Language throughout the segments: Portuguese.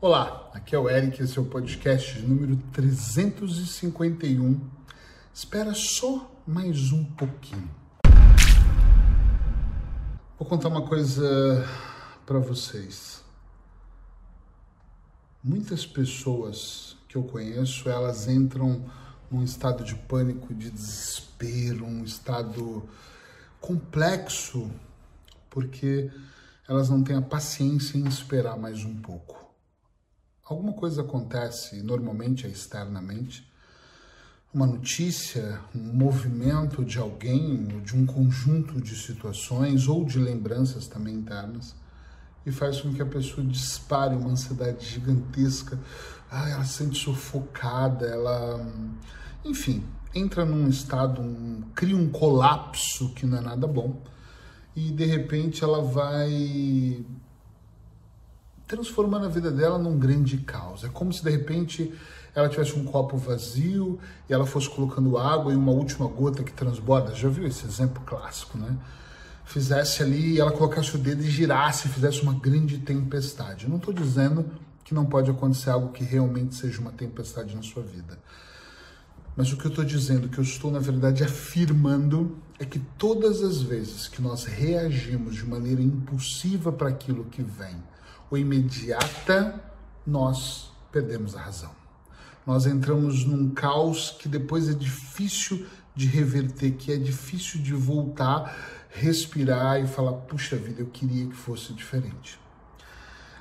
Olá, aqui é o Eric, esse é o podcast número 351. Espera só mais um pouquinho. Vou contar uma coisa para vocês. Muitas pessoas que eu conheço, elas entram num estado de pânico, de desespero, um estado complexo, porque elas não têm a paciência em esperar mais um pouco. Alguma coisa acontece, normalmente é externamente, uma notícia, um movimento de alguém, ou de um conjunto de situações ou de lembranças também internas, e faz com que a pessoa dispare uma ansiedade gigantesca. Ela se sente sufocada, ela, enfim, entra num estado, cria um colapso que não é nada bom, e de repente ela vai transformando a vida dela num grande caos. É como se, de repente, ela tivesse um copo vazio e ela fosse colocando água e uma última gota que transborda. Já viu esse exemplo clássico, né? Fizesse ali, ela colocasse o dedo e girasse, fizesse uma grande tempestade. Eu não estou dizendo que não pode acontecer algo que realmente seja uma tempestade na sua vida. Mas o que eu estou dizendo, o que eu estou, na verdade, afirmando, é que todas as vezes que nós reagimos de maneira impulsiva para aquilo que vem, ou imediata, nós perdemos a razão. Nós entramos num caos que depois é difícil de reverter, que é difícil de voltar, respirar e falar, puxa vida, eu queria que fosse diferente.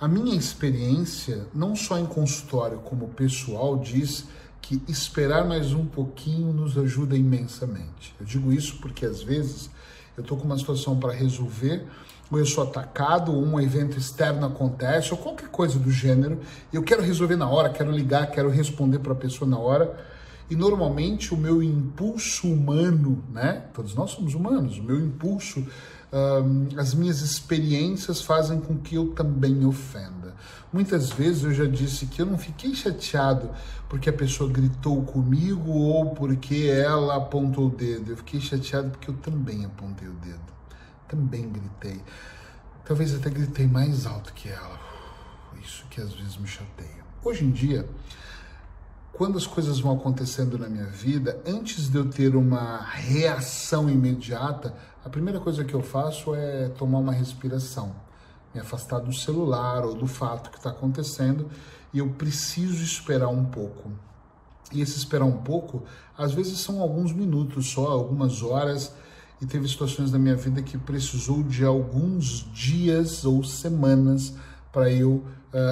A minha experiência, não só em consultório, como pessoal, diz que esperar mais um pouquinho nos ajuda imensamente. Eu digo isso porque às vezes eu estou com uma situação para resolver, ou eu sou atacado, ou um evento externo acontece, ou qualquer coisa do gênero, e eu quero resolver na hora, quero ligar, quero responder para a pessoa na hora, e normalmente o meu impulso humano, né? Todos nós somos humanos, o meu impulso, as minhas experiências fazem com que eu também ofenda. Muitas vezes eu já disse que eu não fiquei chateado porque a pessoa gritou comigo ou porque ela apontou o dedo. Eu fiquei chateado porque eu também apontei o dedo, também gritei. Talvez até gritei mais alto que ela. Isso que às vezes me chateia. Hoje em dia, quando as coisas vão acontecendo na minha vida, antes de eu ter uma reação imediata, a primeira coisa que eu faço é tomar uma respiração, me afastar do celular ou do fato que está acontecendo, e eu preciso esperar um pouco. E esse esperar um pouco, às vezes são alguns minutos só, algumas horas, e teve situações na minha vida que precisou de alguns dias ou semanas para eu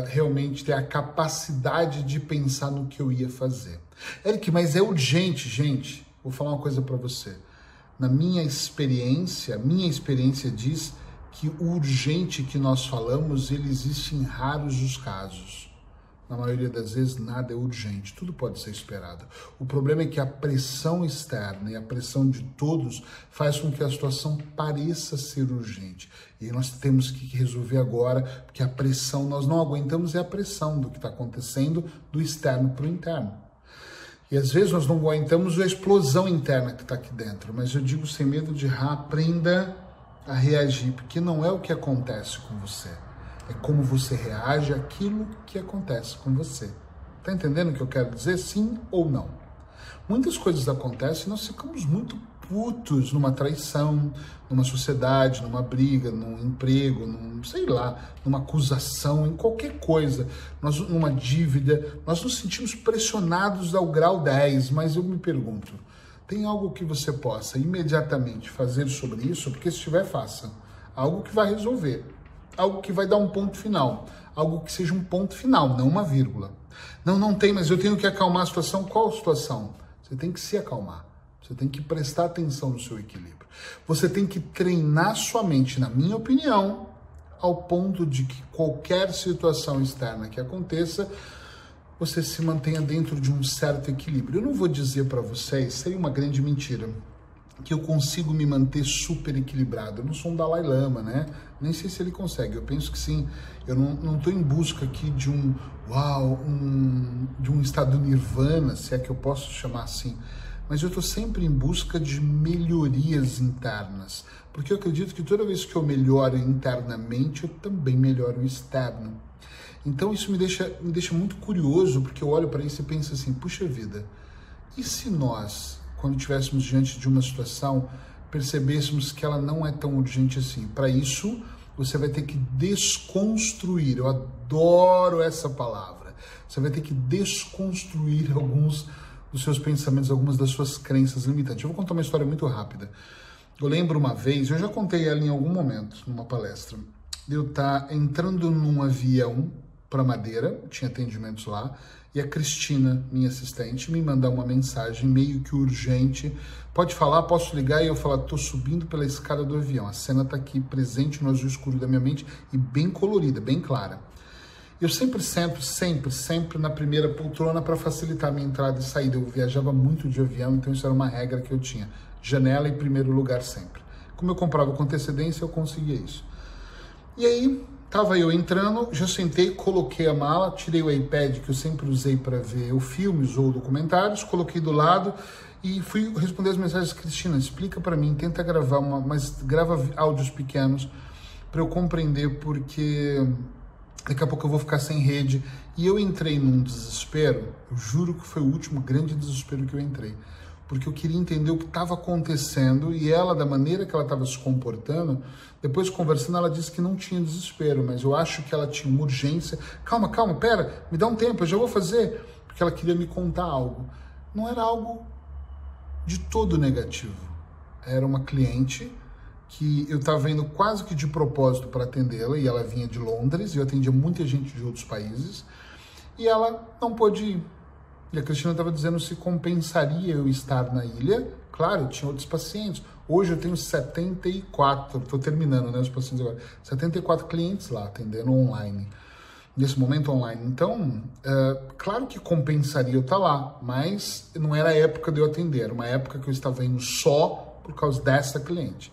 realmente ter a capacidade de pensar no que eu ia fazer. Eric, mas é urgente, gente. Vou falar uma coisa para você. Na minha experiência diz que o urgente que nós falamos, ele existe em raros os casos. Na maioria das vezes, nada é urgente, tudo pode ser esperado. O problema é que a pressão externa e a pressão de todos faz com que a situação pareça ser urgente. E nós temos que resolver agora, porque a pressão, nós não aguentamos é a pressão do que está acontecendo do externo para o interno. E às vezes nós não aguentamos a explosão interna que está aqui dentro, mas eu digo sem medo de errar, aprenda a reagir, porque não é o que acontece com você. É como você reage àquilo que acontece com você. Tá entendendo o que eu quero dizer? Sim ou não? Muitas coisas acontecem e nós ficamos muito putos numa traição, numa sociedade, numa briga, num emprego, sei lá, numa acusação, em qualquer coisa, numa dívida. Nós nos sentimos pressionados ao grau 10, mas eu me pergunto, tem algo que você possa imediatamente fazer sobre isso? Porque se tiver, faça. Algo que vai resolver. Algo que vai dar um ponto final, algo que seja um ponto final, não uma vírgula. Não tem, mas eu tenho que acalmar a situação. Qual situação? Você tem que se acalmar, você tem que prestar atenção no seu equilíbrio. Você tem que treinar sua mente, na minha opinião, ao ponto de que qualquer situação externa que aconteça, você se mantenha dentro de um certo equilíbrio. Eu não vou dizer para vocês, seria uma grande mentira, que eu consigo me manter super equilibrado. Eu não sou um Dalai Lama, né? Nem sei se ele consegue, eu penso que sim. Eu não estou em busca aqui de um estado nirvana, se é que eu posso chamar assim. Mas eu estou sempre em busca de melhorias internas, porque eu acredito que toda vez que eu melhoro internamente, eu também melhoro o externo. Então isso me deixa muito curioso, porque eu olho para isso e penso assim, puxa vida, e se nós, quando estivéssemos diante de uma situação, percebêssemos que ela não é tão urgente assim? Para isso, você vai ter que desconstruir, eu adoro essa palavra, você vai ter que desconstruir alguns dos seus pensamentos, algumas das suas crenças limitantes. Eu vou contar uma história muito rápida. Eu lembro uma vez, eu já contei ela em algum momento, numa palestra, de eu estar entrando num avião para Madeira, tinha atendimentos lá, e a Cristina, minha assistente, me mandar uma mensagem meio que urgente, pode falar, posso ligar, e eu falar, tô subindo pela escada do avião, a cena tá aqui presente no azul escuro da minha mente, e bem colorida, bem clara. Eu sempre sento, sempre na primeira poltrona para facilitar a minha entrada e saída. Eu viajava muito de avião, então isso era uma regra que eu tinha. Janela em primeiro lugar sempre. Como eu comprava com antecedência, eu conseguia isso. E aí, tava eu entrando, já sentei, coloquei a mala, tirei o iPad que eu sempre usei para ver filmes ou documentários, coloquei do lado e fui responder as mensagens. Cristina, explica para mim, tenta gravar, mas grava áudios pequenos para eu compreender, porque daqui a pouco eu vou ficar sem rede. E eu entrei num desespero, eu juro que foi o último grande desespero que eu entrei, porque eu queria entender o que estava acontecendo, e ela, da maneira que ela estava se comportando, depois conversando, ela disse que não tinha desespero, mas eu acho que ela tinha uma urgência. Calma, pera, me dá um tempo, eu já vou fazer, porque ela queria me contar algo. Não era algo de todo negativo, era uma cliente que eu estava indo quase que de propósito para atendê-la, e ela vinha de Londres, e eu atendia muita gente de outros países, e ela não pôde ir. E a Cristina estava dizendo se compensaria eu estar na ilha. Claro, eu tinha outros pacientes. Hoje eu tenho 74, estou terminando, né, os pacientes agora, 74 clientes lá, atendendo online, nesse momento online. Então, claro que compensaria eu estar lá, mas não era a época de eu atender, era uma época que eu estava indo só por causa dessa cliente.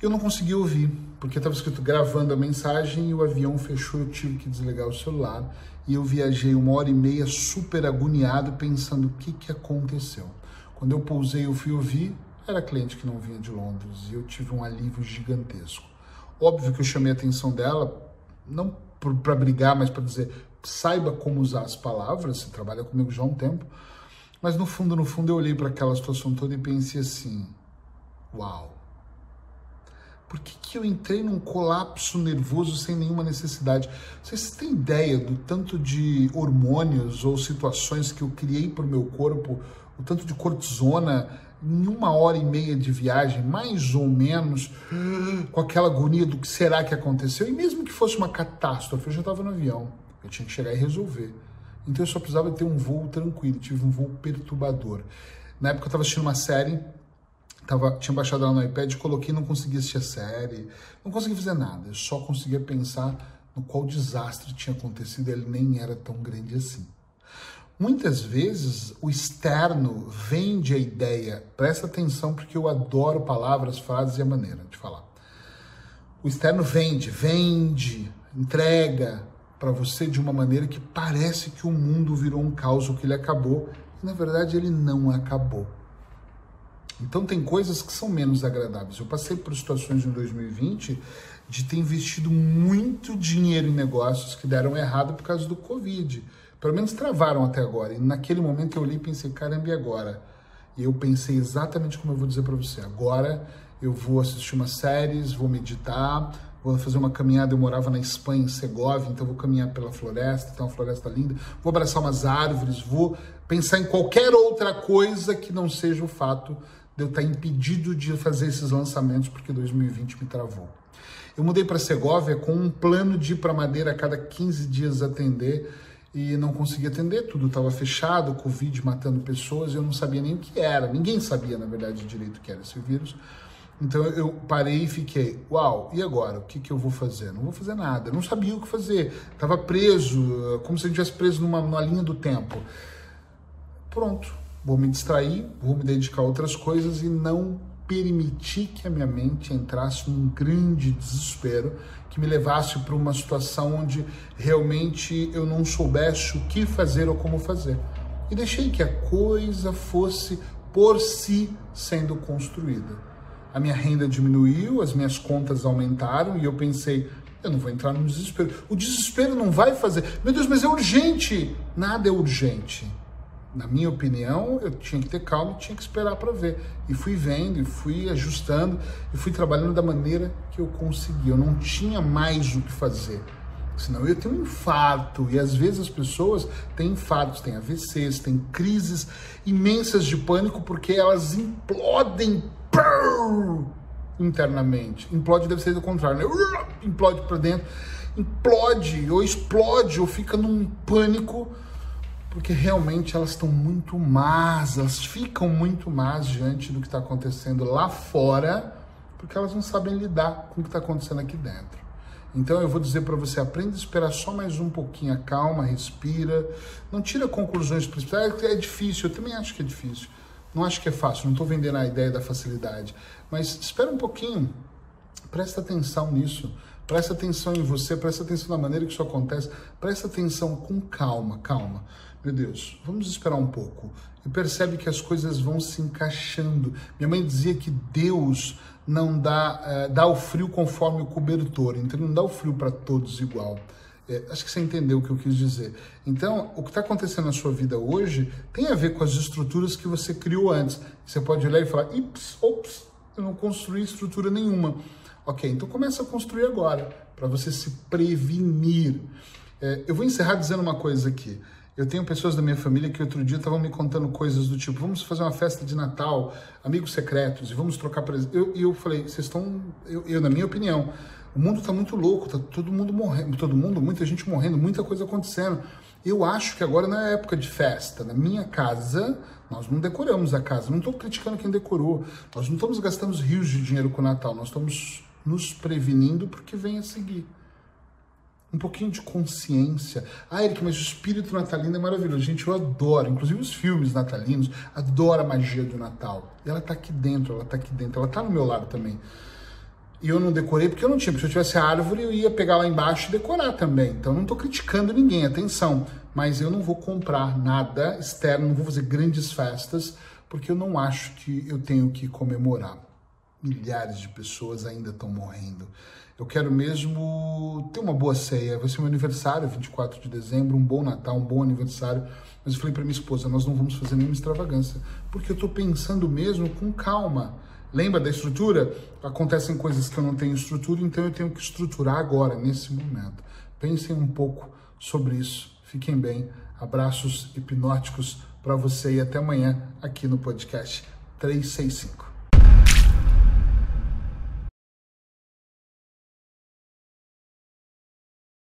Eu não consegui ouvir, porque estava escrito gravando a mensagem e o avião fechou, eu tive que desligar o celular e eu viajei 1h30 super agoniado pensando o que que aconteceu. Quando eu pousei, eu fui ouvir, era cliente que não vinha de Londres e eu tive um alívio gigantesco. Óbvio que eu chamei a atenção dela, não para brigar, mas para dizer, saiba como usar as palavras, você trabalha comigo já há um tempo, mas no fundo eu olhei para aquela situação toda e pensei assim, uau. Por que eu entrei num colapso nervoso sem nenhuma necessidade? Vocês têm ideia do tanto de hormônios ou situações que eu criei para o meu corpo, o tanto de cortisona em 1h30 de viagem, mais ou menos, com aquela agonia do que será que aconteceu? E mesmo que fosse uma catástrofe, eu já estava no avião, eu tinha que chegar e resolver. Então eu só precisava ter um voo tranquilo, tive um voo perturbador. Na época eu estava assistindo uma série, tinha baixado ela no iPad, coloquei, não conseguia assistir a série, não conseguia fazer nada, eu só conseguia pensar no qual desastre tinha acontecido, ele nem era tão grande assim. Muitas vezes o externo vende a ideia, presta atenção porque eu adoro palavras, frases e a maneira de falar. O externo vende, entrega para você de uma maneira que parece que o mundo virou um caos, o que ele acabou, e na verdade ele não acabou. Então tem coisas que são menos agradáveis. Eu passei por situações em 2020 de ter investido muito dinheiro em negócios que deram errado por causa do Covid. Pelo menos travaram até agora. E naquele momento eu olhei e pensei, caramba, e agora? E eu pensei exatamente como eu vou dizer para você. Agora eu vou assistir umas séries, vou meditar, vou fazer uma caminhada. Eu morava na Espanha, em Segovia, então vou caminhar pela floresta, tem uma floresta linda. Vou abraçar umas árvores, vou pensar em qualquer outra coisa que não seja o fato de eu estar impedido de fazer esses lançamentos, porque 2020 me travou. Eu mudei para Segovia com um plano de ir para Madeira a cada 15 dias atender, e não consegui atender, tudo estava fechado, Covid matando pessoas, eu não sabia nem o que era, ninguém sabia, na verdade, direito o que era esse vírus. Então eu parei e fiquei, uau, e agora? O que eu vou fazer? Não vou fazer nada, eu não sabia o que fazer, estava preso, como se eu estivesse preso numa linha do tempo. Pronto. Vou me distrair, vou me dedicar a outras coisas e não permitir que a minha mente entrasse num grande desespero que me levasse para uma situação onde realmente eu não soubesse o que fazer ou como fazer. E deixei que a coisa fosse por si sendo construída. A minha renda diminuiu, as minhas contas aumentaram e eu pensei, Eu não vou entrar no desespero. O desespero não vai fazer. Meu Deus, mas é urgente. Nada é urgente. Na minha opinião, eu tinha que ter calma, tinha que esperar para ver. E fui vendo, e fui ajustando, e fui trabalhando da maneira que eu consegui. Eu não tinha mais o que fazer. Senão eu ia ter um infarto. E às vezes as pessoas têm infartos, têm AVCs, têm crises imensas de pânico, porque elas implodem internamente. Implode deve ser do contrário, né? Implode para dentro, implode ou explode ou fica num pânico, porque realmente elas estão muito más, elas ficam muito más diante do que está acontecendo lá fora, porque elas não sabem lidar com o que está acontecendo aqui dentro. Então eu vou dizer para você, aprenda a esperar só mais um pouquinho, calma, respira, não tira conclusões precipitadas. É difícil, eu também acho que é difícil, não acho que é fácil, não estou vendendo a ideia da facilidade, mas espera um pouquinho, presta atenção nisso, presta atenção em você, presta atenção na maneira que isso acontece, presta atenção com calma, calma. Meu Deus, vamos esperar um pouco. E percebe que as coisas vão se encaixando. Minha mãe dizia que Deus não dá o frio conforme o cobertor. Então, não dá o frio para todos igual. É, acho que você entendeu o que eu quis dizer. Então, o que está acontecendo na sua vida hoje tem a ver com as estruturas que você criou antes. Você pode olhar e falar, ops, eu não construí estrutura nenhuma. Ok, então começa a construir agora, para você se prevenir. É, eu vou encerrar dizendo uma coisa aqui. Eu tenho pessoas da minha família que outro dia estavam me contando coisas do tipo, vamos fazer uma festa de Natal, amigos secretos, e vamos trocar presentes. Eu falei, vocês estão... Eu, na minha opinião, o mundo está muito louco, está todo mundo morrendo, muita gente morrendo, muita coisa acontecendo. Eu acho que agora não é época de festa. Na minha casa, nós não decoramos a casa. Não estou criticando quem decorou. Nós não estamos gastando rios de dinheiro com o Natal. Nós estamos nos prevenindo porque vem a seguir. Um pouquinho de consciência. Ah, Eric, mas o espírito natalino é maravilhoso. Gente, eu adoro. Inclusive os filmes natalinos. Adoro a magia do Natal. E ela tá aqui dentro, ela tá aqui dentro. Ela tá no meu lado também. E eu não decorei porque eu não tinha. Porque se eu tivesse a árvore, eu ia pegar lá embaixo e decorar também. Então, não tô criticando ninguém, atenção. Mas eu não vou comprar nada externo, não vou fazer grandes festas, porque eu não acho que eu tenho que comemorar. Milhares de pessoas ainda estão morrendo. Eu quero mesmo ter uma boa ceia. Vai ser meu aniversário, 24 de dezembro, um bom Natal, um bom aniversário. Mas eu falei para minha esposa, nós não vamos fazer nenhuma extravagância, porque eu estou pensando mesmo com calma. Lembra da estrutura? Acontecem coisas que eu não tenho estrutura, então eu tenho que estruturar agora, nesse momento. Pensem um pouco sobre isso. Fiquem bem. Abraços hipnóticos para você e até amanhã aqui no podcast 365.